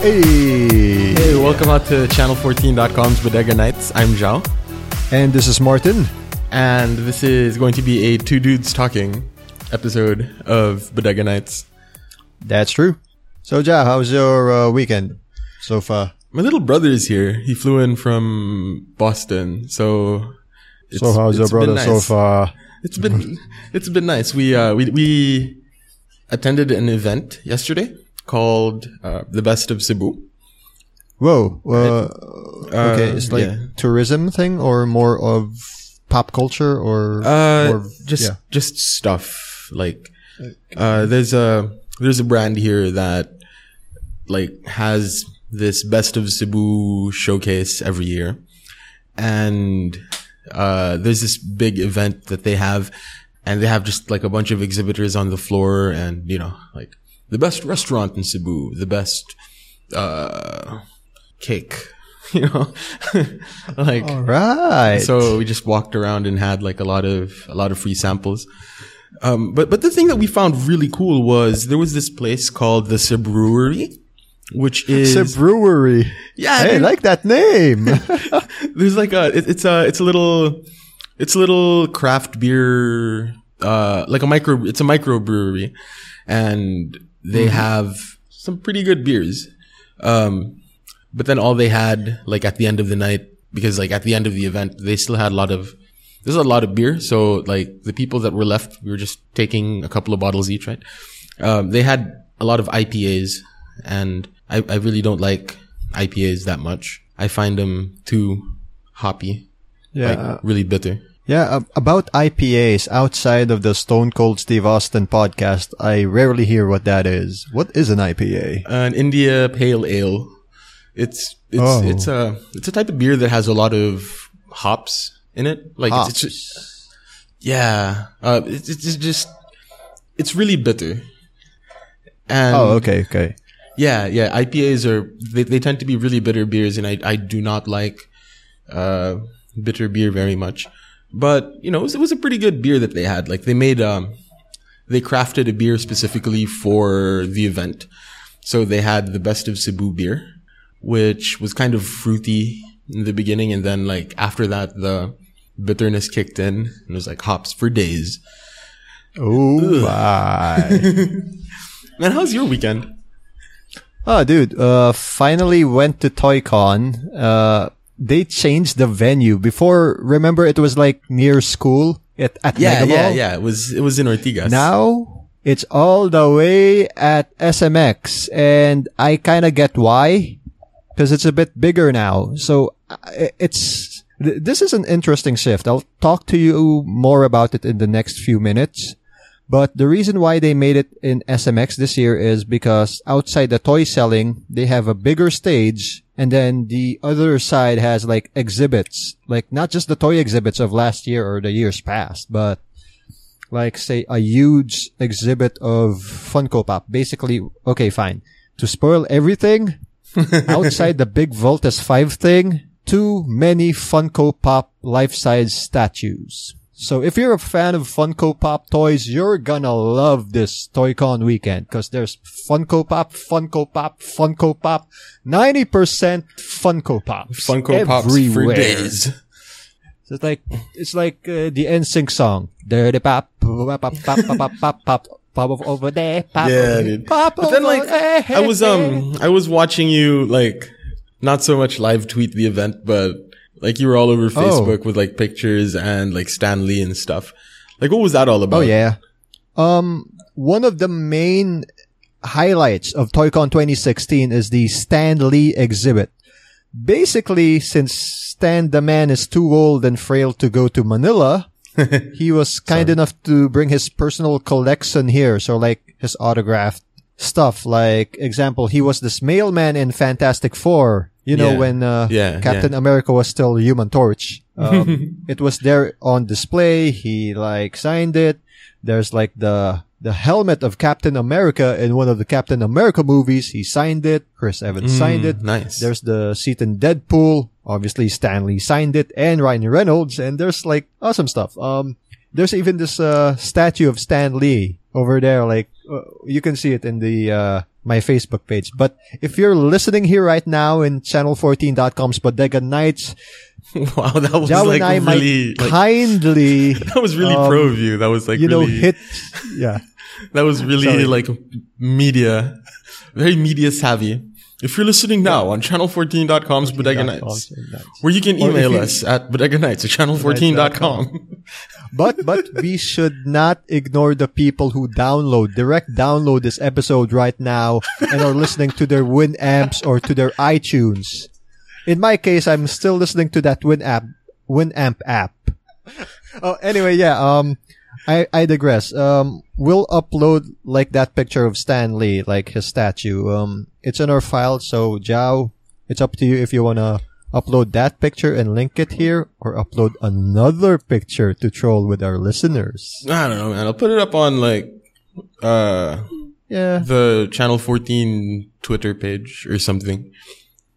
Hey, welcome out to Channel14.com's Bodega Nights. I'm Joao. And this is Martin. And this is going to be a Two Dudes Talking episode of Bodega Nights. That's true. So, Joao, how's your weekend so far? My little brother is here. He flew in from Boston. So how's your brother nice. So far? It's been nice. We attended an event yesterday called the Best of Cebu. Whoa. Okay, it's like tourism thing or more of pop culture or just stuff like there's a brand here that like has this Best of Cebu showcase every year, and there's this big event that they have, and they have just like a bunch of exhibitors on the floor, and you know, like the best restaurant in Cebu, the best cake, you know. Like, all right. So we just walked around and had like a lot of free samples. But the thing that we found really cool was there was this place called the Cebruery, which is Cebruery. Yeah, hey, I like that name. There's like it's a little craft beer, it's a microbrewery, and they have some pretty good beers. But then all they had like at the end of the night, because like at the end of the event, they still had there's a lot of beer. So like the people that were left, we were just taking a couple of bottles each, right? They had a lot of IPAs, and I really don't like IPAs that much. I find them too hoppy. Yeah. Like really bitter. Yeah. About IPAs, outside of the Stone Cold Steve Austin podcast, I rarely hear what that is. What is an IPA? An India Pale Ale. It's a type of beer that has a lot of hops in it. Like hops. It's really bitter. And okay. Yeah. IPAs they tend to be really bitter beers, and I do not like bitter beer very much. But you know, it was a pretty good beer that they had. Like they made they crafted a beer specifically for the event. So they had the Best of Cebu beer, which was kind of fruity in the beginning, and then like after that the bitterness kicked in, and it was like hops for days. Oh my. Man, how's your weekend? Oh, dude, finally went to ToyCon. They changed the venue. Before, remember, it was like near school at Mega Mall? Yeah. It was in Ortigas. Now, it's all the way at SMX, and I kind of get why, because it's a bit bigger now. So, this is an interesting shift. I'll talk to you more about it in the next few minutes. But the reason why they made it in SMX this year is because outside the toy selling, they have a bigger stage, and then the other side has like exhibits, like not just the toy exhibits of last year or the years past, but like say a huge exhibit of Funko Pop. Basically, okay, fine. To spoil everything, outside the big Voltus 5 thing, too many Funko Pop life-size statues. So if you're a fan of Funko Pop toys, you're gonna love this ToyCon weekend, because there's Funko Pop, 90% Funko Pops. Funko Pops for days. So it's like the NSYNC song. Dirty pop, pop, pop, pop, pop, pop, pop, pop over there, pop, yeah, dude. Pop but over then, like, there. I was watching you like not so much live tweet the event, but like you were all over Facebook with like pictures and like Stan Lee and stuff. Like what was that all about? Oh yeah. One of the main highlights of ToyCon 2016 is the Stan Lee exhibit. Basically, since Stan the man is too old and frail to go to Manila, he was kind enough to bring his personal collection here. So like his autographed stuff, like example, he was this mailman in Fantastic Four. You know, when Captain America was still Human Torch. It was there on display. He like signed it. There's like the helmet of Captain America in one of the Captain America movies. He signed it. Chris Evans signed it. Nice. There's the seat in Deadpool. Obviously, Stan Lee signed it, and Ryan Reynolds. And there's like awesome stuff. There's even this statue of Stan Lee over there. Like you can see it in the my Facebook page. But if you're listening here right now in Channel14.com's Bodega Nights, wow, that was Joao like and I really might like, kindly. That was really pro of you. That was like you really, know, hit. Yeah, that was really like media, very media savvy. If you're listening now on Channel14.com's Bodega Nights, where you can email us at bodeganights@channel14.com. But we should not ignore the people who direct download this episode right now and are listening to their Winamps or to their iTunes. In my case, I'm still listening to that Winamp app. Oh, anyway, yeah, I digress. We'll upload like that picture of Stan Lee, like his statue. It's in our file, so Joao, it's up to you if you wanna upload that picture and link it here, or upload another picture to troll with our listeners. I don't know, man. I'll put it up on like the Channel 14 Twitter page or something.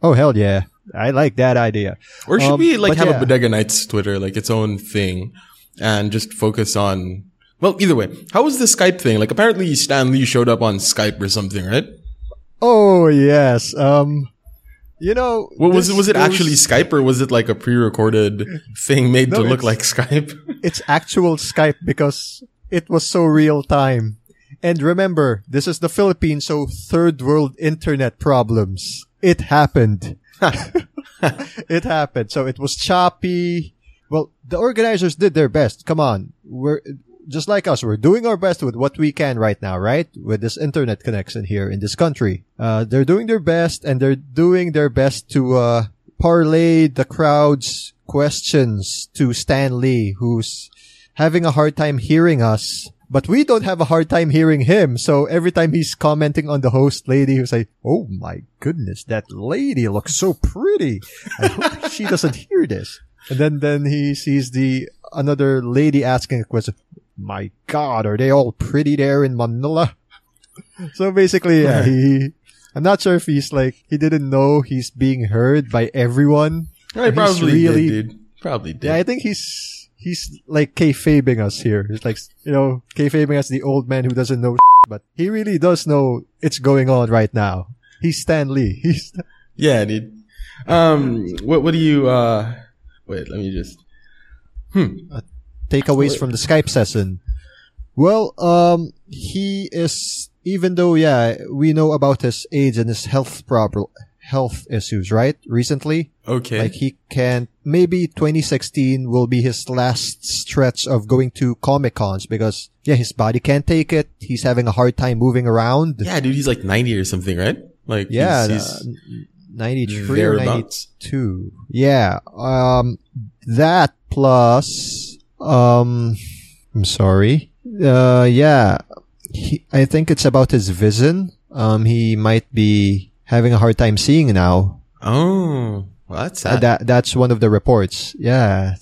Oh hell yeah. I like that idea. Or should we like have a Bodega Nights Twitter, like its own thing? And just focus on, well, either way, how was the Skype thing? Like, apparently Stan Lee showed up on Skype or something, right? Oh, yes. You know, well, was it actually Skype, or was it like a pre-recorded thing made to look like Skype? It's actual Skype because it was so real time. And remember, this is the Philippines, so third world internet problems. It happened. It happened. So it was choppy. Well, the organizers did their best. Come on. We're just like us. We're doing our best with what we can right now, right? With this internet connection here in this country. They're doing their best, and they're doing their best to parlay the crowd's questions to Stan Lee, who's having a hard time hearing us. But we don't have a hard time hearing him. So every time he's commenting on the host lady, who's like, oh my goodness, that lady looks so pretty. I hope she doesn't hear this. And then he sees another lady asking a question. My God, are they all pretty there in Manila? So basically, yeah, I'm not sure if he's like, he didn't know he's being heard by everyone. Yeah, he probably did, dude. Probably did. Yeah, I think he's like kayfabing us here. It's like, you know, kayfabing us, the old man who doesn't know shit, but he really does know it's going on right now. He's Stan Lee. Yeah, dude. What do you, wait, let me just... Takeaways from the Skype session. Well, he is... Even though, yeah, we know about his age and his health issues, right? Recently. Okay. Like, he can't... Maybe 2016 will be his last stretch of going to Comic-Cons because, yeah, his body can't take it. He's having a hard time moving around. Yeah, dude, he's like 90 or something, right? Like, yeah, he's 93 or 92. Yeah. That plus, I'm sorry. Yeah. I think it's about his vision. He might be having a hard time seeing now. Oh, well, that's sad. That's one of the reports. Yeah.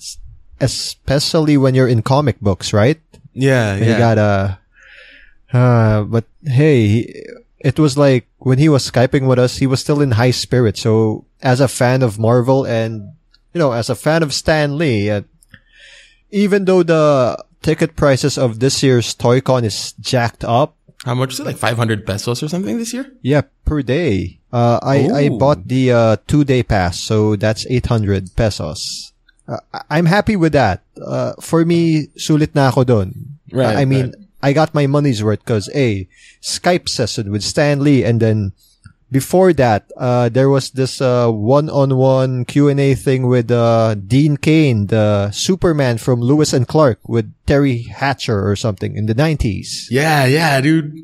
Especially when you're in comic books, right? Yeah. And yeah. You gotta, but hey, it was like when he was Skyping with us, he was still in high spirits. So as a fan of Marvel and, you know, as a fan of Stan Lee, even though the ticket prices of this year's ToyCon is jacked up. How much is it? Like 500 pesos or something this year? Yeah, per day. I bought the 2-day pass. So that's 800 pesos. I'm happy with that. For me, sulit na ako dun. Right. I mean, right. I got my money's worth because, hey, Skype session with Stan Lee. And then before that, there was this one-on-one Q&A thing with Dean Cain, the Superman from Lewis and Clark with Terry Hatcher or something in the 90s. Yeah, yeah, dude.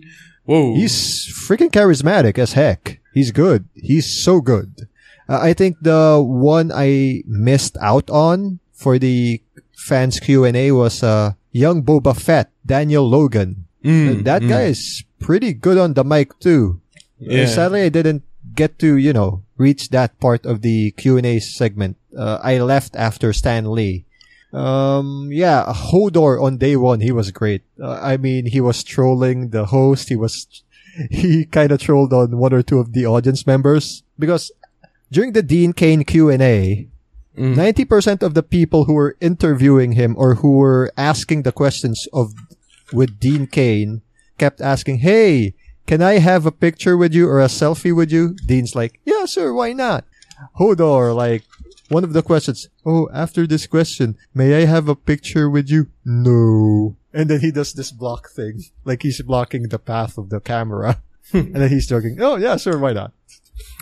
Whoa. He's freaking charismatic as heck. He's good. He's so good. I think the one I missed out on for the fans Q&A was young Boba Fett, Daniel Logan. That guy is pretty good on the mic too. Yeah. Sadly, I didn't get to, you know, reach that part of the Q&A segment. I left after Stan Lee. Yeah, Hodor on day one, he was great. I mean, he was trolling the host. He kind of trolled on one or two of the audience members because during the Dean Cain Q&A, 90% of the people who were interviewing him or who were asking the questions with Dean Cain kept asking, hey, can I have a picture with you or a selfie with you? Dean's like, yeah, sir, why not? Hodor, like, one of the questions, oh, after this question, may I have a picture with you? No. And then he does this block thing, like he's blocking the path of the camera. And then he's joking, oh, yeah, sir, why not?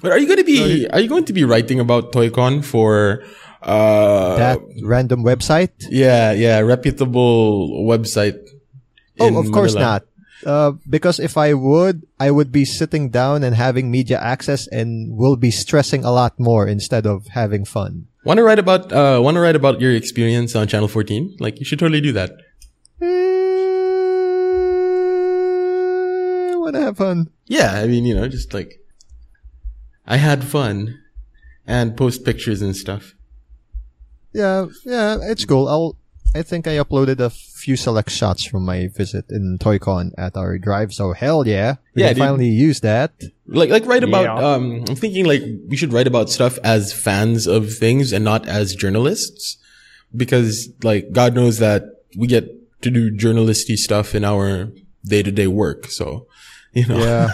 But are you going to be writing about ToyCon for that random website? Yeah, reputable website. Oh, of course not. Because if I would be sitting down and having media access and will be stressing a lot more instead of having fun. Want to write about your experience on Channel 14? Like, you should totally do that. I want to have fun. Yeah, I mean, you know, just like, I had fun and post pictures and stuff. Yeah, it's cool. I think I uploaded a few select shots from my visit in ToyCon at our drive, so hell yeah. We finally use that. Like write about, I'm thinking like we should write about stuff as fans of things and not as journalists, because like God knows that we get to do journalisty stuff in our day-to-day work, so, you know. Yeah.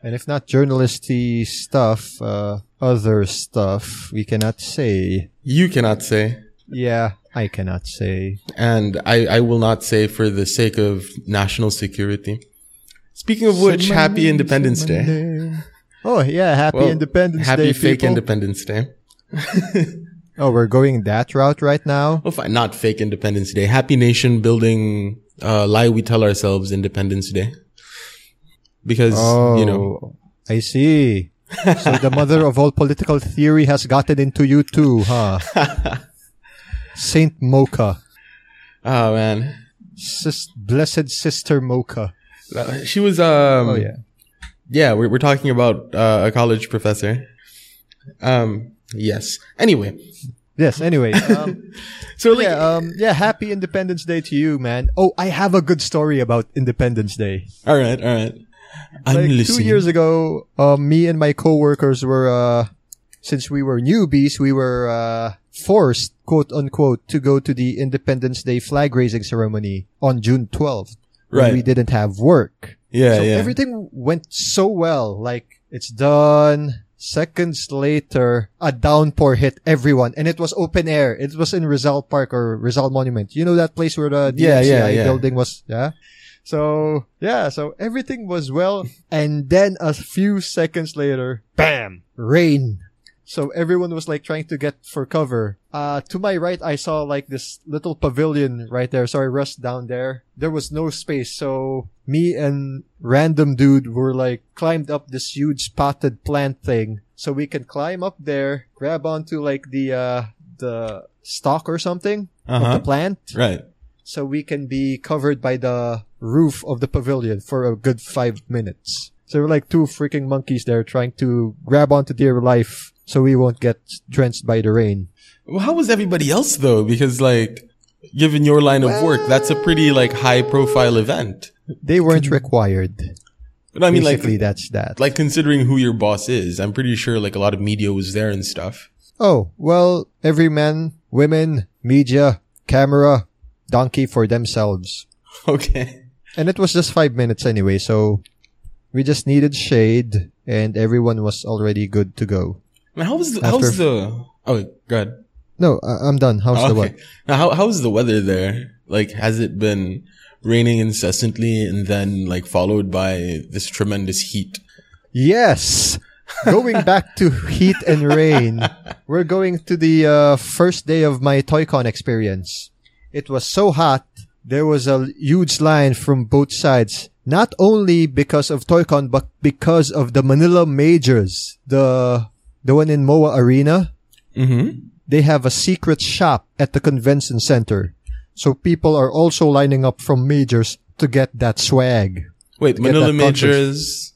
And if not journalisty stuff, other stuff we cannot say. You cannot say. Yeah, I cannot say. And I will not say for the sake of national security. Speaking of which, happy Independence Day. Oh, yeah, happy Independence Day, people. Happy fake Independence Day. Oh, we're going that route right now? Oh, fine. Not fake Independence Day. Happy nation building, lie we tell ourselves Independence Day. Because, you know. I see. So the mother of all political theory has gotten into you too, huh? Saint Mocha. Oh, man. Blessed Sister Mocha. She was, yeah, we're talking about, a college professor. Yes. Anyway. So like, yeah, happy Independence Day to you, man. Oh, I have a good story about Independence Day. All right. Like, 2 years ago, me and my coworkers were, since we were newbies, we were forced, quote unquote, to go to the Independence Day flag raising ceremony on June 12th. Right. We didn't have work. Yeah. So everything went so well. Like, it's done. Seconds later, a downpour hit everyone, and it was open air. It was in Rizal Park or Rizal Monument. You know that place where the DMCI building was? Yeah. So everything was well, and then a few seconds later, bam, rain. So everyone was like trying to get for cover. To my right, I saw like this little pavilion right there. So I rushed down there. There was no space. So me and random dude were like climbed up this huge potted plant thing. So we can climb up there, grab onto like the stalk or something of the plant. Right. So we can be covered by the roof of the pavilion for a good 5 minutes. So we're like two freaking monkeys there trying to grab onto their life so we won't get drenched by the rain. Well, how was everybody else though? Because like, given your line of work, that's a pretty like high profile event. They weren't required. But I mean, basically, like, that's that. Like, considering who your boss is, I'm pretty sure like a lot of media was there and stuff. Oh, well, every man, women, media, camera, donkey for themselves. Okay. And it was just 5 minutes anyway, so we just needed shade and everyone was already good to go. Now, go ahead. No, I'm done. How's the weather? Now, how's the weather there? Like, has it been raining incessantly and then like followed by this tremendous heat? Yes. Going back to heat and rain, we're going to the first day of my ToyCon experience. It was so hot. There was a huge line from both sides, not only because of ToyCon, but because of the Manila Majors, the one in MOA Arena. Mm-hmm. They have a secret shop at the convention center. So people are also lining up from Majors to get that swag. Wait, Manila Majors?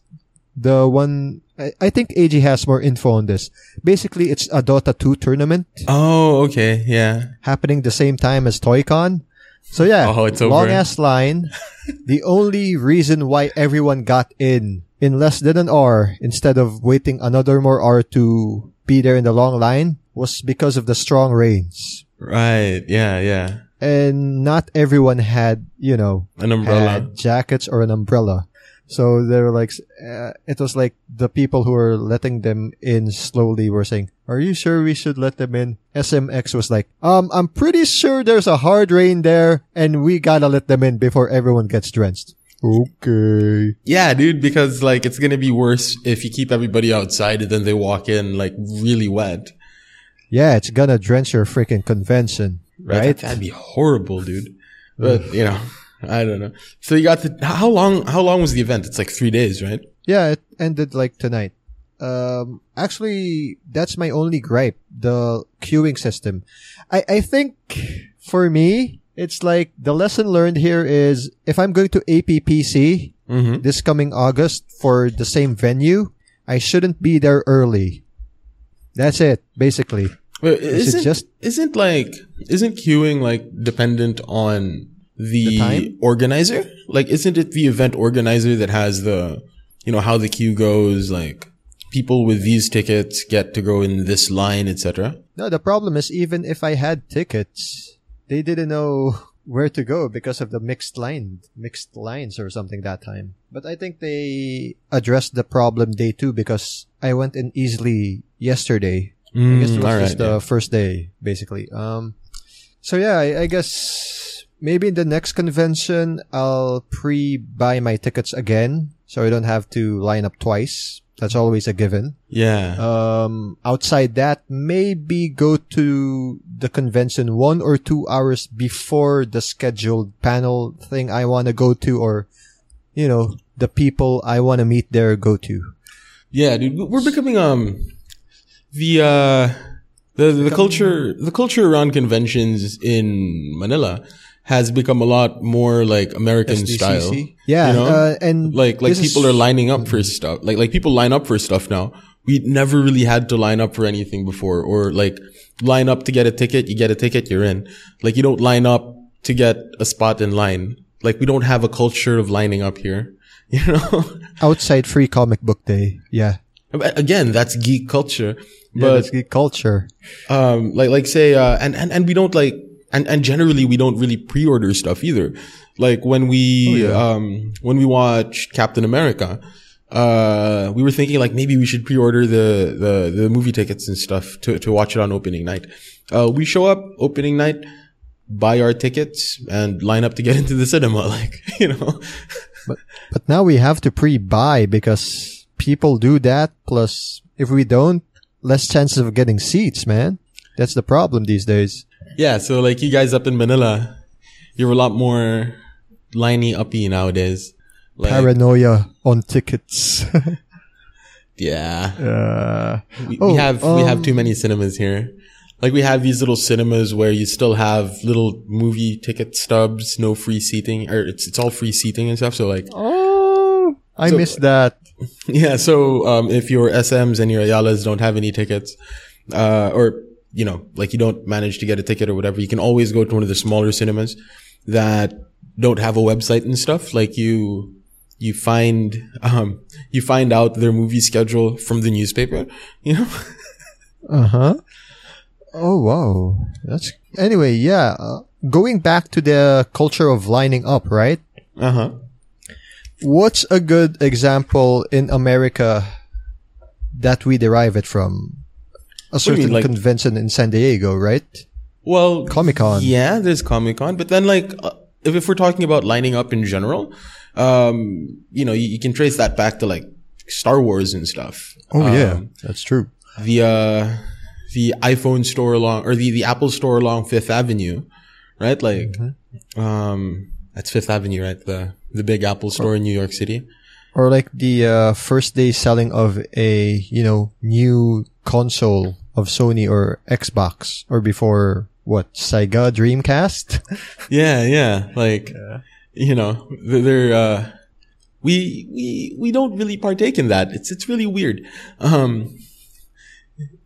The one, I think AG has more info on this. Basically, it's a Dota 2 tournament. Oh, okay. Yeah. Happening the same time as ToyCon. So yeah, long-ass line. The only reason why everyone got in less than an hour, instead of waiting another more hour to be there in the long line, was because of the strong rains. Right, yeah. And not everyone had, you know, an umbrella, jackets or an umbrella. So they were like, it was like the people who were letting them in slowly were saying, "Are you sure we should let them in?" SMX was like, "I'm pretty sure there's a hard rain there, and we gotta let them in before everyone gets drenched." Okay. Yeah, dude, because like it's gonna be worse if you keep everybody outside and then they walk in like really wet. Yeah, it's gonna drench your freaking convention, right? That'd be horrible, dude. But you know, I don't know. So you got the how long was the event? It's like 3 days, right? Yeah, it ended like tonight. Actually, that's my only gripe, the queuing system. I think for me, it's like the lesson learned here is if I'm going to APPC this coming August for the same venue, I shouldn't be there early. That's it, basically. Wait, isn't queuing like dependent on the organizer? Like, isn't it the event organizer that has the, you know, how the queue goes, like people with these tickets get to go in this line, etc.? No, the problem is even if I had tickets, they didn't know where to go because of the mixed lines or something that time. But I think they addressed the problem day two because I went in easily yesterday. I guess it was just the first day, basically. So yeah, I guess maybe in the next convention, I'll pre-buy my tickets again so I don't have to line up twice. That's always a given. Yeah. Outside that, maybe go to the convention 1 or 2 hours before the scheduled panel thing I want to go to, or, you know, the people I want to meet there go to. Yeah, dude, we're becoming, the culture around conventions in Manila has become a lot more like American SDCC style. Yeah. You know? And like people are lining up for stuff. Like people line up for stuff now. We never really had to line up for anything before, or like line up to get a ticket. You get a ticket, you're in. Like you don't line up to get a spot in line. Like we don't have a culture of lining up here, you know? Outside free comic book day. Yeah. Again, that's geek culture. But, yeah, that's geek culture. And we don't like, and generally we don't really pre-order stuff either. Like when we watched Captain America, we were thinking like maybe we should pre-order the movie tickets and stuff to watch it on opening night. We show up opening night, buy our tickets and line up to get into the cinema, like, you know. But now we have to pre-buy because people do that. Plus if we don't, less chances of getting seats, man. That's the problem these days. Yeah, so like you guys up in Manila, you're a lot more liney-uppy nowadays. Like, paranoia on tickets. Yeah. We have too many cinemas here. Like we have these little cinemas where you still have little movie ticket stubs, no free seating, or it's all free seating and stuff. So like, missed that. Yeah, so if your SMs and your Ayalas don't have any tickets, or you know, like you don't manage to get a ticket or whatever, you can always go to one of the smaller cinemas that don't have a website and stuff. Like you find out their movie schedule from the newspaper, you know? Oh, wow. That's anyway. Yeah. Going back to the culture of lining up, right? What's a good example in America that we derive it from? A certain convention in San Diego, right? Well, Comic-Con. Yeah, there's Comic-Con. But then, like, if we're talking about lining up in general, you know, you can trace that back to, like, Star Wars and stuff. Oh, yeah. That's true. The iPhone store along, or the Apple store along Fifth Avenue, right? Like, that's Fifth Avenue, right? The big Apple store in New York City. Or, like, the first day selling of a, you know, new console of Sony or Xbox, or before what, Sega Dreamcast? yeah, like, yeah. You know, they're we don't really partake in that. It's really weird.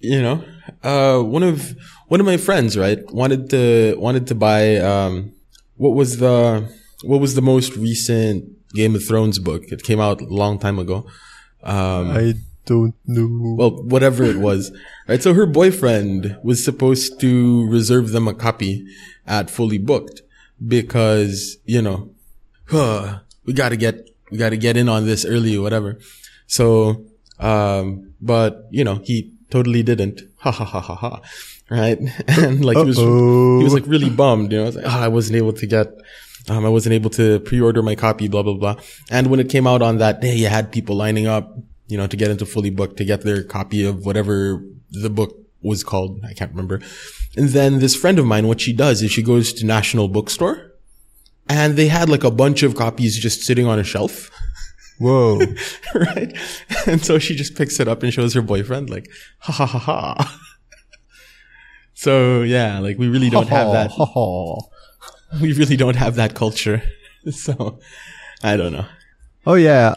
You know, one of my friends, right, wanted to buy what was the most recent Game of Thrones book? It came out a long time ago. I don't know. Well, whatever it was. Right. So her boyfriend was supposed to reserve them a copy at Fully Booked because, you know, we got to get you got to get in on this early or whatever. So, but you know, he totally didn't. Ha ha ha ha ha. Right. And like, he was like really bummed, you know, like, I wasn't able to get, I wasn't able to pre-order my copy, blah, blah, blah. And when it came out on that day, you had people lining up, you know, to get into Fully Booked, to get their copy of whatever the book was called. I can't remember. And then this friend of mine, what she does is she goes to National Bookstore and they had like a bunch of copies just sitting on a shelf. Whoa. Right. And so she just picks it up and shows her boyfriend like, ha ha ha ha. So yeah, like we really don't have that. We really don't have that culture. So I don't know. Oh yeah.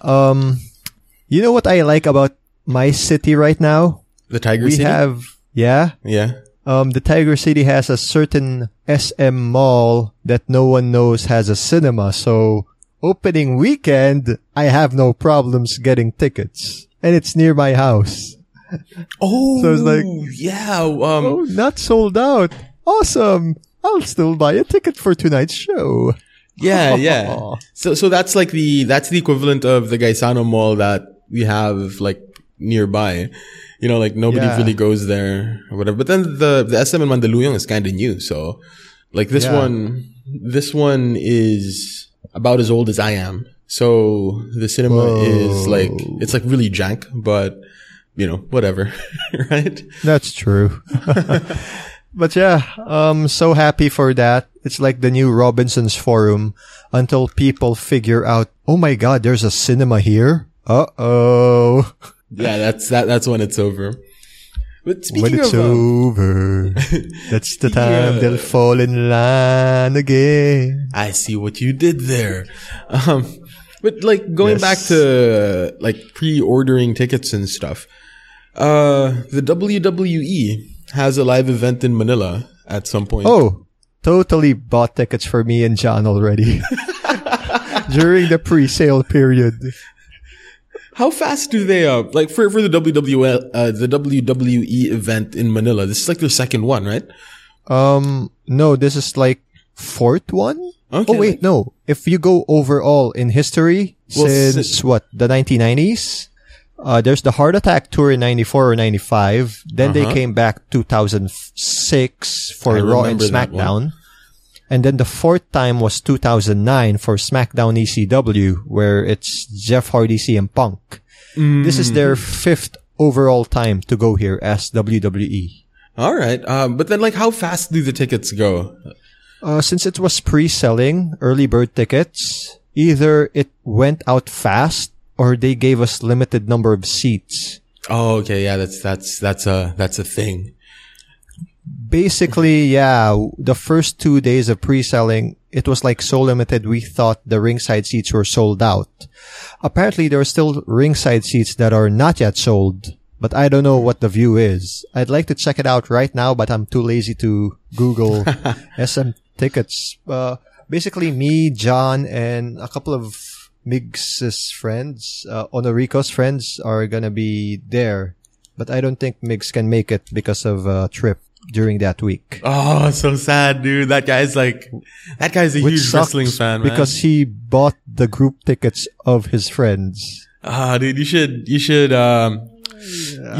You know what I like about my city right now? The Tiger City? We have, yeah. Yeah. The Tiger City has a certain SM mall that no one knows has a cinema. So opening weekend, I have no problems getting tickets. And it's near my house. Oh, so it's like, yeah. Oh, not sold out. Awesome. I'll still buy a ticket for tonight's show. Yeah, yeah. So that's like that's the equivalent of the Gaisano Mall that we have like nearby. You know, like nobody really goes there or whatever. But then the SM in Mandaluyong is kind of new. So like this one is about as old as I am. So the cinema is like, it's like really jank, but you know, whatever. Right? That's true. But yeah, so happy for that. It's like the new Robinson's Forum until people figure out, oh my God, there's a cinema here. Uh-oh. Yeah, that's when it's over. But speaking of, when it's over, that's the time they'll fall in line again. I see what you did there. But like going back to like pre-ordering tickets and stuff, the WWE has a live event in Manila at some point. Oh, totally bought tickets for me and John already during the pre-sale period. How fast do they like for the WWE event in Manila? This is like their second one, right? No, this is like fourth one. Okay. Oh wait, no. If you go overall in history, since what, the 1990s? There's the Heart Attack Tour in 94 or 95. Then they came back 2006 for Raw and SmackDown. And then the fourth time was 2009 for SmackDown ECW, where it's Jeff Hardy, CM Punk. Mm. This is their fifth overall time to go here as WWE. All right. But then like how fast do the tickets go? Since it was pre-selling, early bird tickets, either it went out fast or they gave us limited number of seats. Oh, okay. Yeah. That's a thing. Basically, yeah, the first 2 days of pre-selling, it was like so limited, we thought the ringside seats were sold out. Apparently, there are still ringside seats that are not yet sold, but I don't know what the view is. I'd like to check it out right now, but I'm too lazy to Google SM tickets. Basically, me, John, and a couple of Migs' friends, Honoriko's friends, are going to be there. But I don't think Migs can make it because of a trip during that week. Oh, so sad, dude. That guy's a huge wrestling fan, man. Because he bought the group tickets of his friends. Ah, dude, you should totally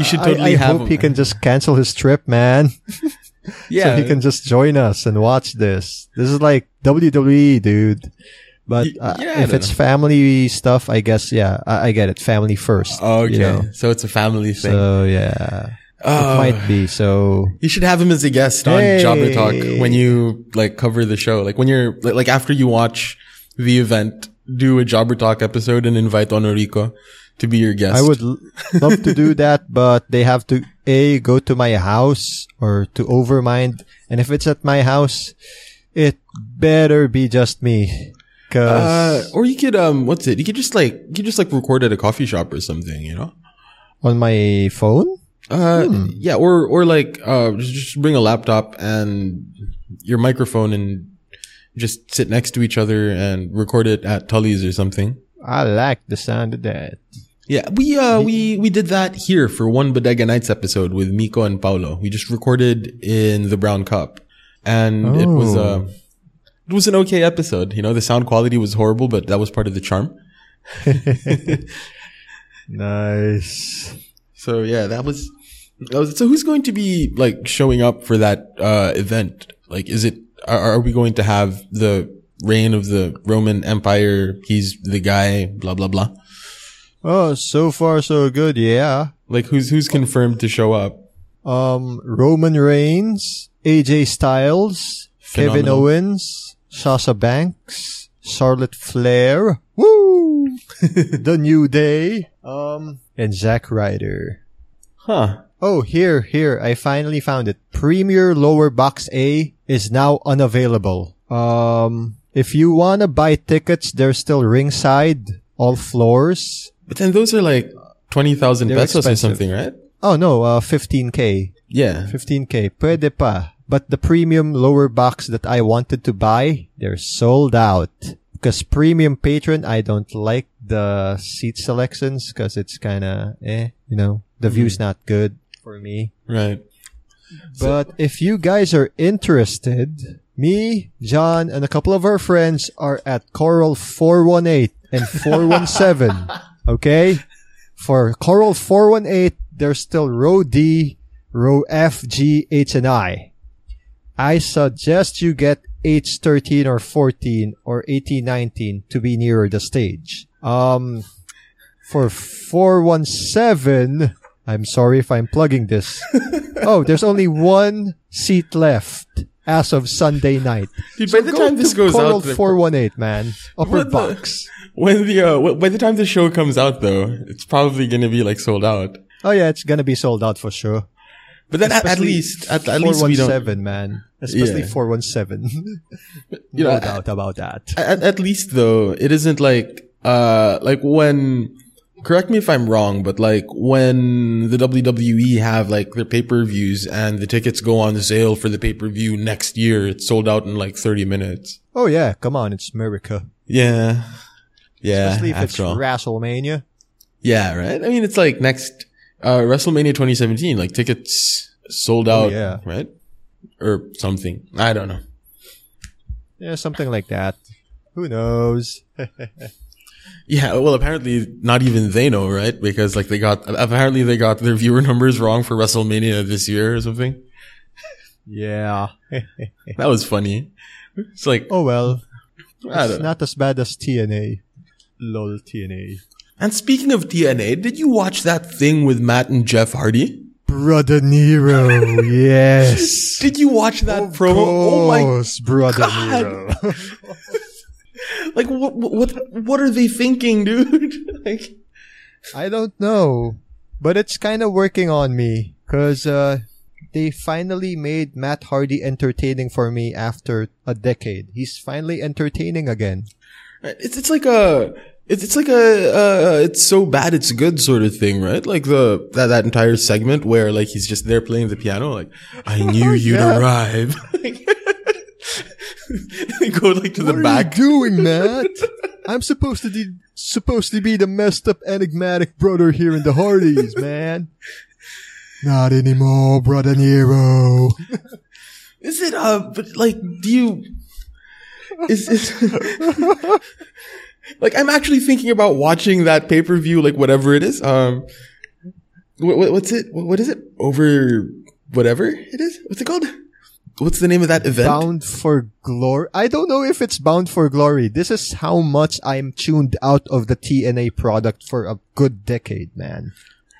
have him. I hope he can just cancel his trip, man. Yeah. So he can just join us and watch this. This is like WWE, dude. But if it's family stuff, I guess, yeah, I get it. Family first. Okay. You know? So it's a family thing. So yeah. It might be, so. You should have him as a guest on Jobber Talk when you, like, cover the show. Like, when you're, like, after you watch the event, do a Jobber Talk episode and invite Honoriko to be your guest. I would love to do that, but they have to, go to my house or to Overmind. And if it's at my house, it better be just me. Cause. Or you could, what's it? You could just record at a coffee shop or something, you know? On my phone? Yeah, or like, just bring a laptop and your microphone and just sit next to each other and record it at Tully's or something. I like the sound of that. Yeah, we did that here for one Bodega Nights episode with Miko and Paolo. We just recorded in the Brown Cup and it was an okay episode. You know, the sound quality was horrible, but that was part of the charm. Nice. So yeah, that was. So who's going to be like showing up for that event? Like, is it? Are we going to have the reign of the Roman Empire? He's the guy. Blah blah blah. Oh, so far so good. Yeah. Like, who's confirmed to show up? Roman Reigns, AJ Styles, Phenomenal. Kevin Owens, Sasha Banks, Charlotte Flair, woo, The New Day, and Zack Ryder. Huh. Oh, here, I finally found it. Premier Lower Box A is now unavailable. If you wanna buy tickets, they're still ringside, all floors. But then those are like 20,000 pesos expensive. Or something, right? Oh no, 15K. Yeah. 15K. Pwede pa. But the premium lower box that I wanted to buy, they're sold out. Because premium patron, I don't like the seat selections because it's kind of you know, the view's not good for me. Right. But if you guys are interested, me, John, and a couple of our friends are at Coral 418 and 417. Okay? For Coral 418, there's still row D, row F, G, H, and I. I suggest you get H13 or 14 or 1819 to be nearer the stage. For 417, I'm sorry if I'm plugging this. Oh, there's only one seat left as of Sunday night. Dude, by the time this goes out, 418, man, upper box. By the time the show comes out, though, it's probably gonna be like sold out. Oh yeah, it's gonna be sold out for sure. But then at least we don't. 417, man. Especially 417. No doubt about that. At least though, it isn't like when, correct me if I'm wrong, but like when the WWE have like their pay-per-views and the tickets go on sale for the pay-per-view next year, it's sold out in like 30 minutes. Oh yeah, come on, it's America. Yeah. Yeah. Especially if it's WrestleMania. Yeah, right? I mean, it's like next, WrestleMania 2017, like tickets sold out, right? Or something. I don't know. Yeah, something like that. Who knows? Yeah, well, apparently not even they know, right? Because like apparently they got their viewer numbers wrong for WrestleMania this year or something. Yeah. That was funny. It's like, oh well. It's not as bad as TNA. Lol, TNA. And speaking of TNA, did you watch that thing with Matt and Jeff Hardy? Brother Nero, yes. Did you watch that promo? Oh my Brother God. Nero. Like what are they thinking, dude? Like, I don't know, but it's kind of working on me because they finally made Matt Hardy entertaining for me after a decade. He's finally entertaining again. It's like a it's so bad it's good sort of thing, right? Like that entire segment where like he's just there playing the piano, like I knew you'd arrive. They go like to the back. What are you doing, Matt? I'm supposed to be the messed up enigmatic brother here in the Hardys, man. Not anymore, Brother Nero. Is it but like is it like, I'm actually thinking about watching that pay-per-view, like, whatever it is. What's it? What is it? Over whatever it is? What's it called? What's the name of that event? Bound for Glory. I don't know if it's Bound for Glory. This is how much I'm tuned out of the TNA product for a good decade, man.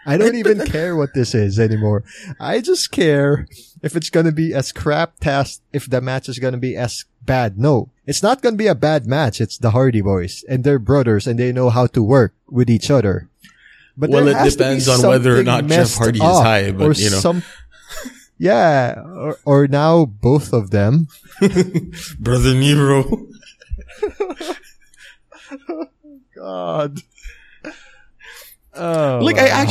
I don't even care what this is anymore. I just care if it's going to be as crap-tastic, if the match is going to be as bad. No, it's not going to be a bad match. It's the Hardy Boys and they're brothers and they know how to work with each other. But well, it depends on whether or not Jeff Hardy is high, but you know. Yeah, or now both of them. Brother Nero. God. Oh, like, wow.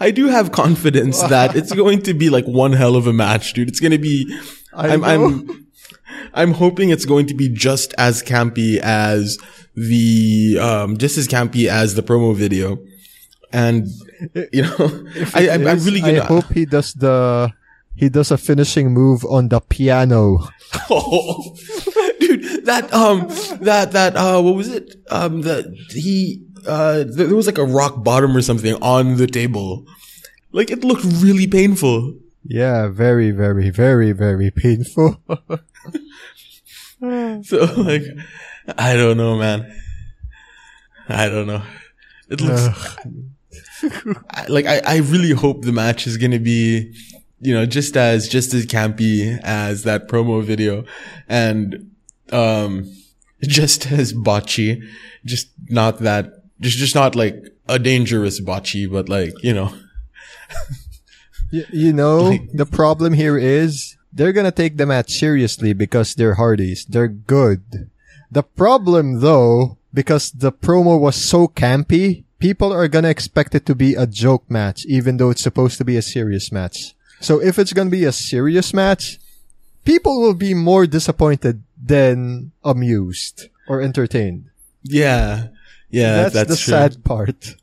I do have confidence that it's going to be like one hell of a match, dude. It's going to be, I'm hoping it's going to be just as campy as the promo video. And, you know, I'm really going to. I hope he does the he does a finishing move on the piano. Oh, dude, what was it? There was like a rock bottom or something on the table. Like, it looked really painful. Yeah, very, very, very, very painful. So, like, I don't know, man. I don't know. It looks... Like, I really hope the match is gonna be, you know, just as campy as that promo video, and just as botchy, just not like a dangerous botchy, but like, you know. You know, like, the problem here is they're gonna take the match seriously because they're Hardys. They're good. The problem though, because the promo was so campy, people are gonna expect it to be a joke match, even though it's supposed to be a serious match. So if it's gonna be a serious match, people will be more disappointed than amused or entertained. Yeah. Yeah. That's the true. Sad part.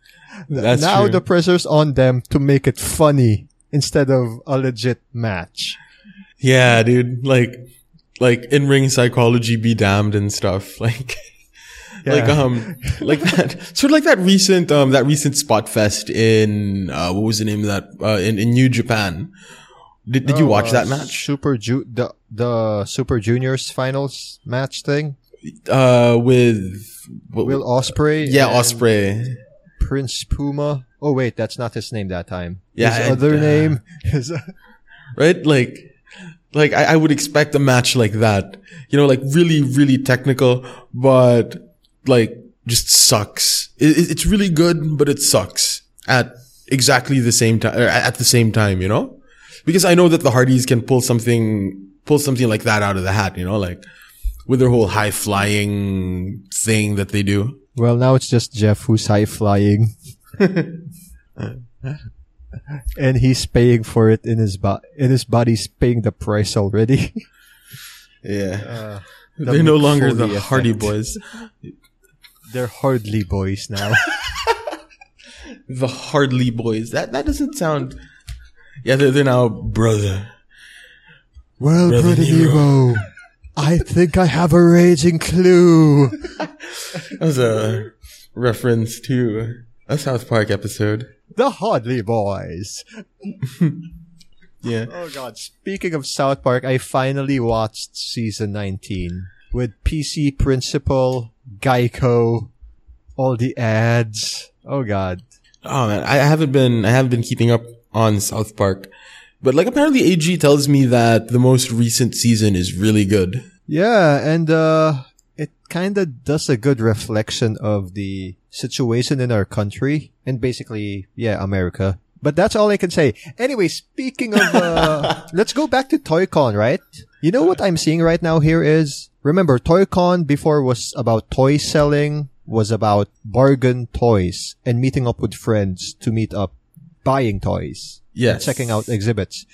That's now true. The pressure's on them to make it funny instead of a legit match. Yeah, dude. Like in-ring psychology be damned and stuff. Like, yeah. Like that, sort of like that recent Spot Fest in, what was the name of that, in New Japan. Did you watch that match? The Super Juniors finals match thing? With Will Ospreay? Yeah, Ospreay. Prince Puma. Oh wait, that's not his name that time. Yeah. His other name is, right? Like I would expect a match like that. You know, like really, really technical, but like, just sucks. It's really good, but it sucks at exactly the same time, or at the same time, you know? Because I know that the Hardys can pull something like that out of the hat, you know, like with their whole high flying thing that they do. Well, now it's just Jeff who's high flying. And he's paying for it in his body. In his body's paying the price already. Yeah. They're no longer the effect. Hardy boys. They're hardly boys now. The hardly boys. That doesn't sound... Yeah, they're now brother. Well, Brother Nero, I think I have a raging clue. That was a reference to a South Park episode. The Hardly Boys. Yeah. Oh, God. Speaking of South Park, I finally watched season 19 with PC Principal, Geico, all the ads. Oh, God. Oh, man. I haven't been keeping up on South Park. But like apparently AG tells me that the most recent season is really good. Yeah, and it kind of does a good reflection of the situation in our country and basically, yeah, America. But that's all I can say. Anyway, speaking of let's go back to ToyCon, right? You know what I'm seeing right now here is, remember ToyCon before was about toy selling, was about bargain toys and meeting up with friends to meet up buying toys, yes, and checking out exhibits.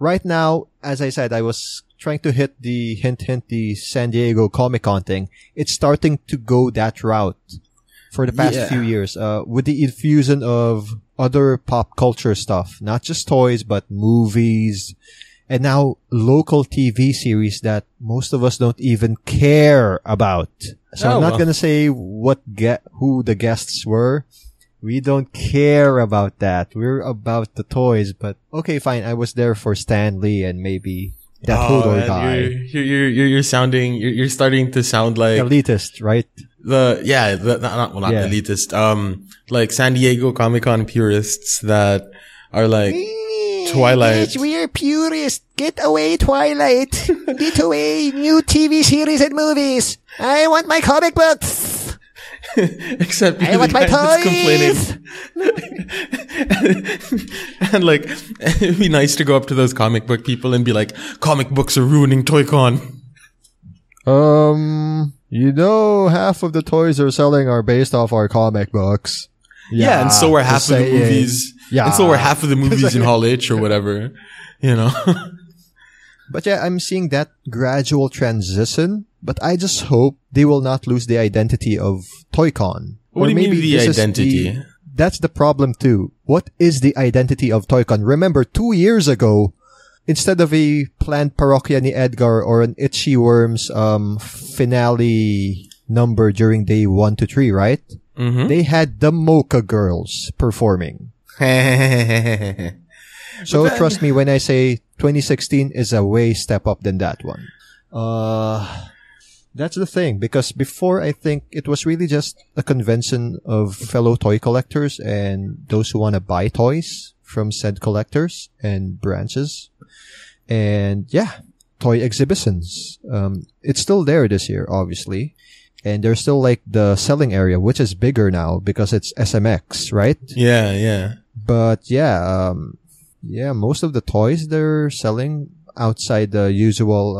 Right now, as I said, I was trying to hit the the San Diego Comic-Con thing. It's starting to go that route for the past few years, with the infusion of other pop culture stuff, not just toys, but movies, and now local TV series that most of us don't even care about. So I'm not going to say who the guests were. We don't care about that. We're about the toys, but okay, fine. I was there for Stan Lee and maybe that Hodor guy. You're starting to sound like elitist, right? Not elitist. Like San Diego Comic-Con purists that are like Twilight. Yes, we are purists. Get away, Twilight. Get away, new TV series and movies. I want my comic books. Except I want my toys. Complaining. And like, it'd be nice to go up to those comic book people and be like, comic books are ruining ToyCon. You know, half of the toys they're selling are based off our comic books. Yeah, and so are half of the movies. Yeah. And so are half of the movies in Hall H or whatever, you know. But yeah, I'm seeing that gradual transition. But I just hope they will not lose the identity of ToyCon. What do you mean the identity? That's the problem too. What is the identity of ToyCon? Remember, 2 years ago, instead of a planned parokya ni Edgar or an Itchy Worms finale number during day 1 to 3, right? Mm-hmm. They had the Mocha Girls performing. So trust me when I say 2016 is a way step up than that one. That's the thing, because before, I think it was really just a convention of fellow toy collectors and those who want to buy toys from said collectors and branches. And yeah, toy exhibitions. It's still there this year, obviously. And there's still like the selling area, which is bigger now because it's SMX, right? Yeah, yeah. But yeah, yeah, most of the toys they're selling outside the usual,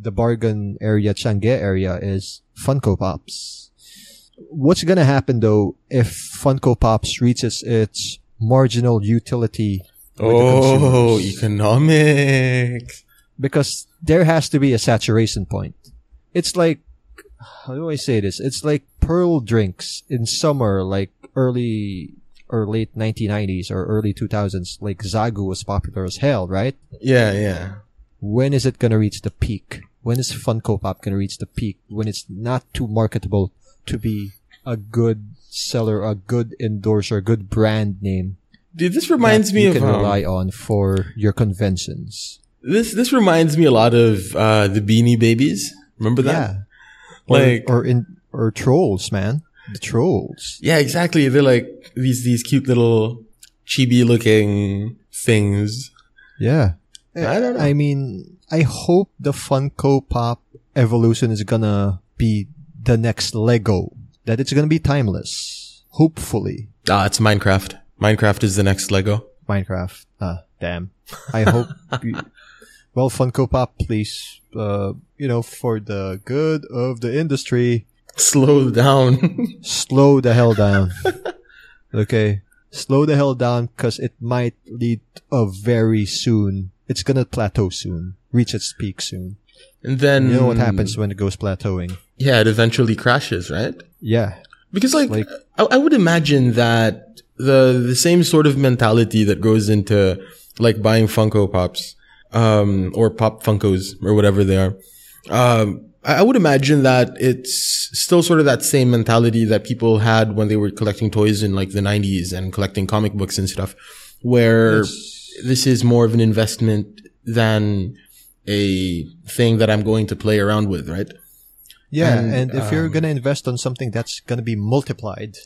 the bargain area, Changi area, is Funko Pops. What's gonna happen though if Funko Pops reaches its marginal utility? Oh, economics. Because there has to be a saturation point. It's like, how do I say this? It's like pearl drinks in summer, like early or late 1990s or early 2000s. Like Zagu was popular as hell, right? Yeah, yeah. When is it gonna reach the peak? When is Funko Pop gonna reach the peak? When it's not too marketable to be a good seller, a good endorser, a good brand name. Dude, this reminds me of... you can rely on for your conventions. This reminds me a lot of the Beanie Babies. Remember that? Yeah. Like or trolls, man. The trolls. Yeah, exactly. They're like these cute little chibi-looking things. Yeah. I don't know. I mean, I hope the Funko Pop evolution is gonna be the next Lego. That it's gonna be timeless. Hopefully. Ah, it's Minecraft. Minecraft is the next Lego. Minecraft. Ah, damn. I hope... well, Funko Pop, please, you know, for the good of the industry... slow down. Slow the hell down. Okay. Slow the hell down, because it might lead a very soon... it's gonna plateau soon. Reach its peak soon. And then... you know what happens when it goes plateauing. Yeah, it eventually crashes, right? Yeah. Because, like I would imagine that... the same sort of mentality that goes into like buying Funko Pops, or Pop Funkos or whatever they are. I would imagine that it's still sort of that same mentality that people had when they were collecting toys in like the 90s and collecting comic books and stuff, where this is more of an investment than a thing that I'm going to play around with, right? Yeah. And if you're going to invest on something that's going to be multiplied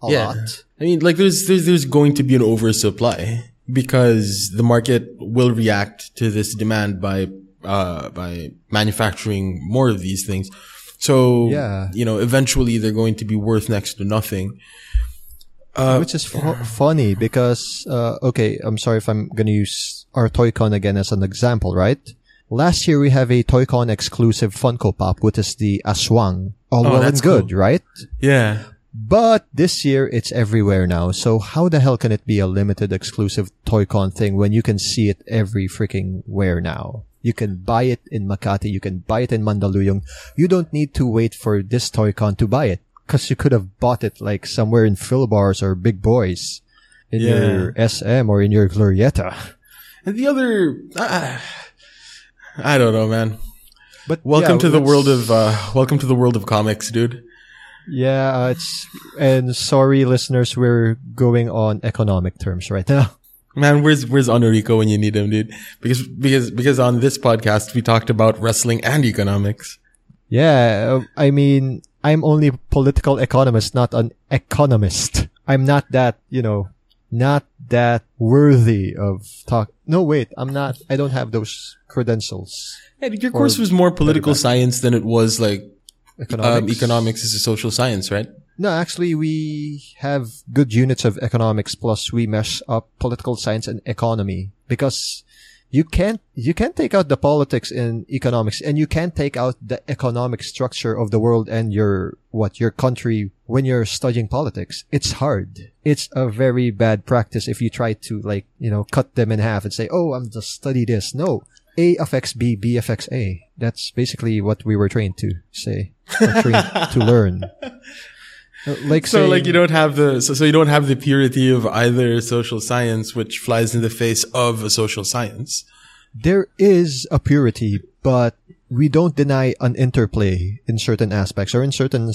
a lot. I mean, like there's going to be an oversupply because the market will react to this demand by manufacturing more of these things. So, yeah, you know, eventually they're going to be worth next to nothing. Which is funny because, okay, I'm sorry if I'm going to use our ToyCon again as an example, right? Last year we have a ToyCon exclusive Funko Pop, which is the Aswang. All well and good, cool. Right? Yeah. But this year, it's everywhere now. So how the hell can it be a limited exclusive ToyCon thing when you can see it every freaking where now? You can buy it in Makati. You can buy it in Mandaluyong. You don't need to wait for this ToyCon to buy it because you could have bought it like somewhere in Philbars or Big Boys in your SM or in your Glorieta. And the other... I don't know, man. But welcome to the world of comics, dude. Yeah, and sorry listeners, we're going on economic terms right now. Man, where's Honorico when you need him, dude? Because on this podcast we talked about wrestling and economics. Yeah, I mean, I'm only a political economist, not an economist. I'm not that, you know, not that worthy of talk. No, wait, I'm not. I don't have those credentials. Hey, your course was more political science than it was like economics. Economics is a social science, right? No, actually, we have good units of economics. Plus, we mesh up political science and economy because you can't take out the politics in economics, and you can't take out the economic structure of the world and your country when you're studying politics. It's hard. It's a very bad practice if you try to like cut them in half and say, "Oh, I'm just study this." No. A affects B, B affects A. That's basically what we were trained to say, or trained to learn. You don't have the purity of either social science, which flies in the face of a social science. there is a purity, but we don't deny an interplay in certain aspects or in certain,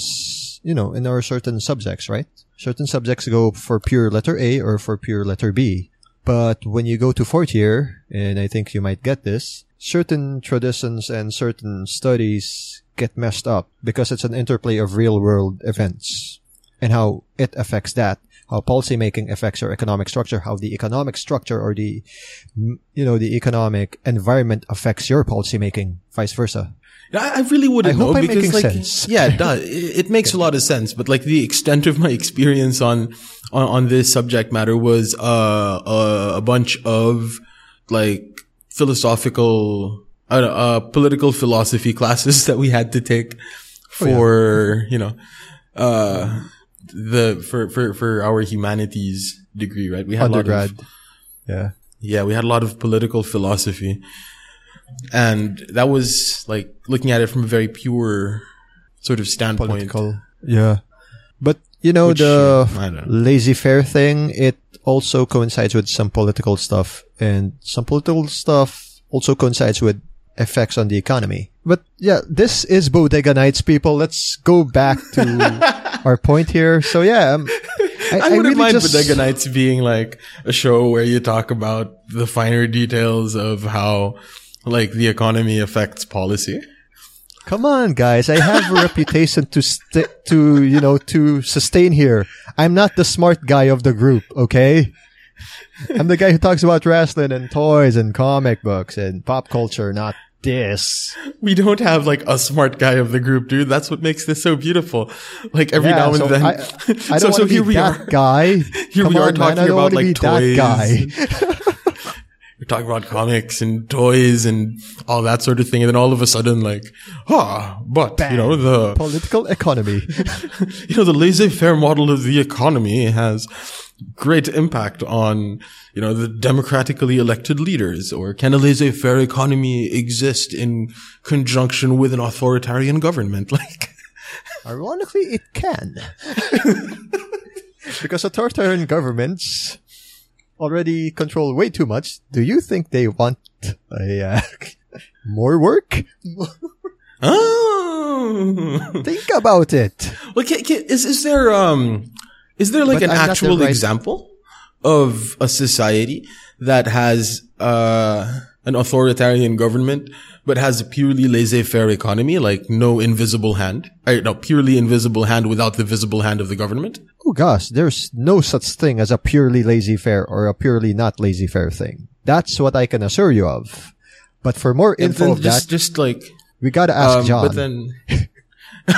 you know, in our certain subjects, right? Certain subjects go for pure letter A or for pure letter B. But when you go to fourth year, and I think you might get this, certain traditions and certain studies get messed up because it's an interplay of real-world events and how it affects that, how policymaking affects your economic structure, how the economic structure or the, you know, the economic environment affects your policymaking, vice versa. I really wouldn't know because, like, sense. Yeah, it does. It makes a lot of sense. But like the extent of my experience on this subject matter was a bunch of like philosophical, political philosophy classes that we had to take for you know for our humanities degree, right? We had undergrad. We had a lot of political philosophy. And that was like looking at it from a very pure sort of standpoint. Political. Yeah. But, you know, the laissez-faire thing, it also coincides with some political stuff. And some political stuff also coincides with effects on the economy. But yeah, this is Bodega Nights, people. Let's go back to our point here. So yeah, I wouldn't really mind Bodega Nights being like a show where you talk about the finer details of how... like the economy affects policy. Come on, guys! I have a reputation to sustain here. I'm not the smart guy of the group, okay? I'm the guy who talks about wrestling and toys and comic books and pop culture, not this. We don't have like a smart guy of the group, dude. That's what makes this so beautiful. Like every now and then. I don't want to be that guy. Here we are talking about like toys. We're talking about comics and toys and all that sort of thing. And then all of a sudden, like, but, bang. You know, the political economy, you know, the laissez-faire model of the economy has great impact on, you know, the democratically elected leaders. Or can a laissez-faire economy exist in conjunction with an authoritarian government? Like, ironically, it can. Because authoritarian governments already control way too much. Do you think they want more work? Oh, think about it. Well, is there like an actual example of a society that has an authoritarian government but has a purely laissez-faire economy, like purely invisible hand without the visible hand of the government? Oh gosh, there's no such thing as a purely laissez-faire or a purely not laissez-faire thing. That's what I can assure you of. But for more info of that, just like we gotta ask John. But then,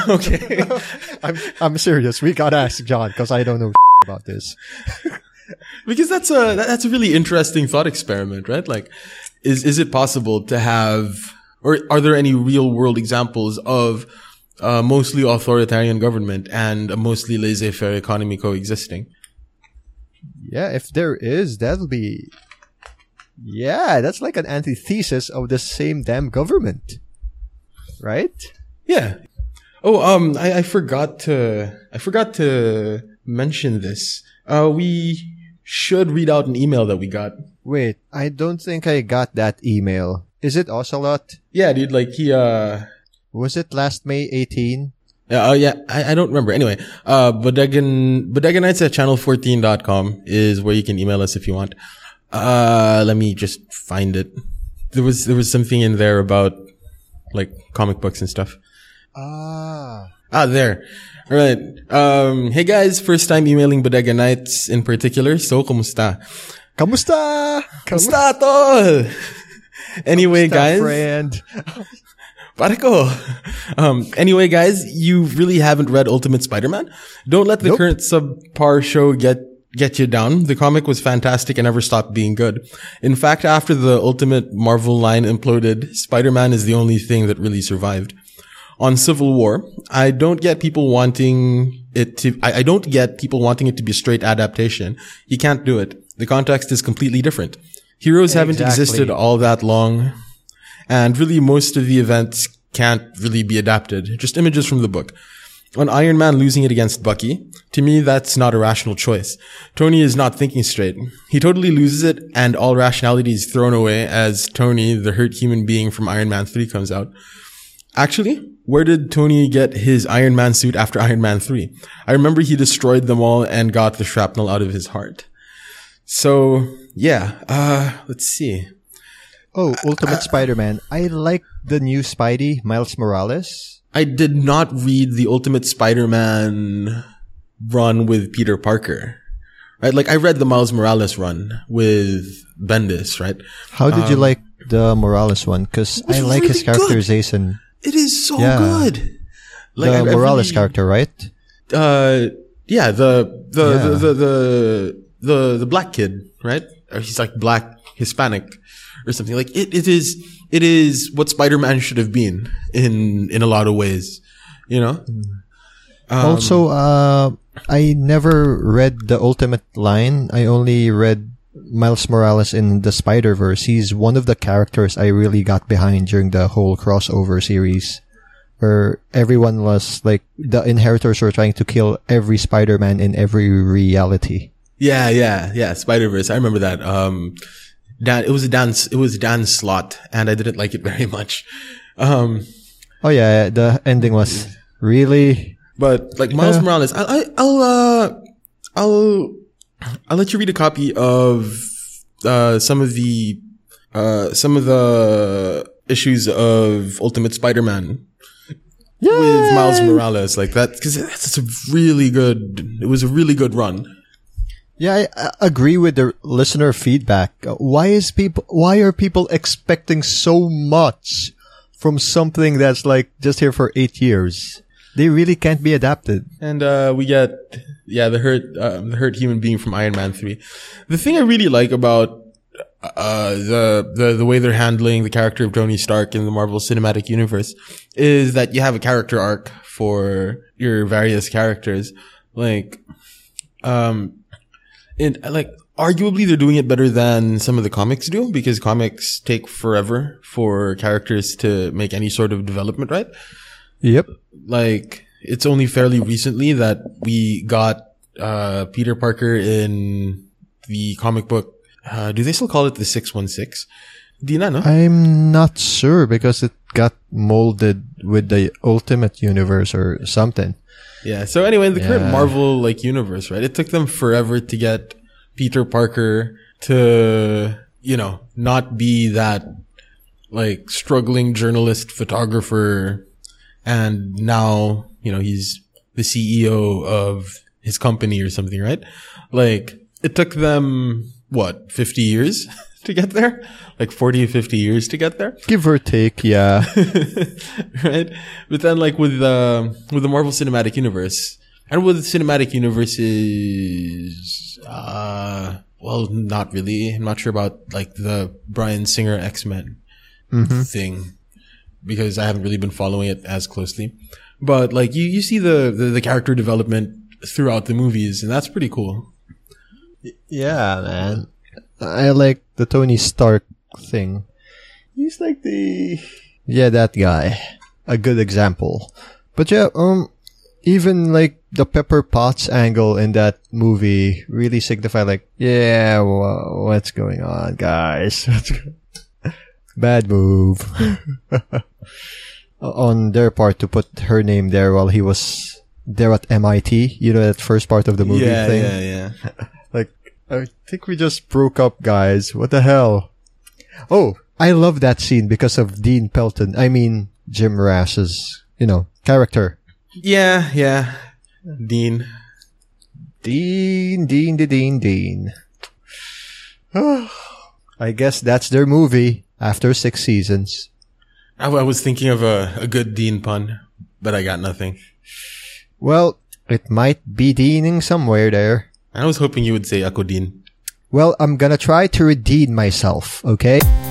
okay, I'm serious. We gotta ask John because I don't know about this. Because that's a really interesting thought experiment, right? Like, is it possible to have, or are there any real world examples of mostly authoritarian government and a mostly laissez-faire economy coexisting? Yeah, if there is, that'll be... yeah, that's like an antithesis of the same damn government. Right? Yeah. Oh, I forgot to mention this. We should read out an email that we got. Wait, I don't think I got that email. Is it Ocelot? Yeah, dude, like he, was it last May 18? Yeah, I don't remember. Anyway, Bodega Nights at Channel14.com is where you can email us if you want. Let me just find it. There was something in there about like comic books and stuff. Ah, there. All right. Hey guys, first time emailing Bodega Nights in particular. So, kumusta? Kamusta? Kamusta, tol? Anyway, guys. Friend. Pareko. Anyway, guys, you really haven't read Ultimate Spider-Man? Don't let the current subpar show get you down. The comic was fantastic and never stopped being good. In fact, after the Ultimate Marvel line imploded, Spider-Man is the only thing that really survived. On Civil War, I don't get people wanting it to be a straight adaptation. You can't do it. The context is completely different. Heroes haven't existed all that long. And really, most of the events can't really be adapted. Just images from the book. On Iron Man losing it against Bucky, to me, that's not a rational choice. Tony is not thinking straight. He totally loses it, and all rationality is thrown away as Tony, the hurt human being from Iron Man 3, comes out. Actually, where did Tony get his Iron Man suit after Iron Man 3? I remember he destroyed them all and got the shrapnel out of his heart. So, yeah. Let's see. Oh, Ultimate Spider-Man. I like the new Spidey, Miles Morales. I did not read the Ultimate Spider-Man run with Peter Parker, right? Like, I read the Miles Morales run with Bendis, right? How did you like the Morales one? Because I like really his characterization. Good. It is so good. Like, the Morales character, right? The black kid, right? Or he's like black Hispanic or something. Like, it is what Spider-Man should have been in a lot of ways, you know? Also, I never read the Ultimate line. I only read Miles Morales in the Spider-Verse. He's one of the characters I really got behind during the whole crossover series, where everyone was like, the Inheritors were trying to kill every Spider-Man in every reality. Yeah. Spider-Verse. I remember that. It was Dan Slott, and I didn't like it very much. The ending was really. But like Miles Morales, I'll let you read a copy of some of the issues of Ultimate Spider-Man. Yay! With Miles Morales, like that, because that's a really good. It was a really good run. Yeah, I agree with the listener feedback. Why are people expecting so much from something that's like just here for 8 years? They really can't be adapted. And we get the hurt human being from Iron Man 3. The thing I really like about the way they're handling the character of Tony Stark in the Marvel Cinematic Universe is that you have a character arc for your various characters. Like arguably they're doing it better than some of the comics do, because comics take forever for characters to make any sort of development, right? Yep. Like, it's only fairly recently that we got Peter Parker in the comic book. Do they still call it the 616? Do you not know? I'm not sure, because it got molded with the Ultimate Universe or something. Yeah. So anyway, in the current Marvel universe, right? It took them forever to get Peter Parker to, not be that struggling journalist photographer, and now, he's the CEO of his company or something, right? Like, it took them 50 years to get there? 40 or 50 years to get there? Give or take, yeah. Right? But then with the Marvel Cinematic Universe, and with cinematic universes, not really. I'm not sure about the Bryan Singer X-Men thing, because I haven't really been following it as closely. But you see the character development throughout the movies, and that's pretty cool. Yeah, man. I like the Tony Stark thing. He's that guy. A good example. But yeah, even the Pepper Potts angle in that movie really signified what's going on, guys? Bad move. On their part to put her name there while he was there at MIT, that first part of the movie thing. Yeah. I think we just broke up, guys. What the hell? Oh, I love that scene because of Dean Pelton. I mean, Jim Rash's, character. Yeah. Dean. I guess that's their movie after 6 seasons. I was thinking of a good Dean pun, but I got nothing. Well, it might be Deaning somewhere there. I was hoping you would say Ako Dean. Well, I'm gonna try to redeem myself, okay?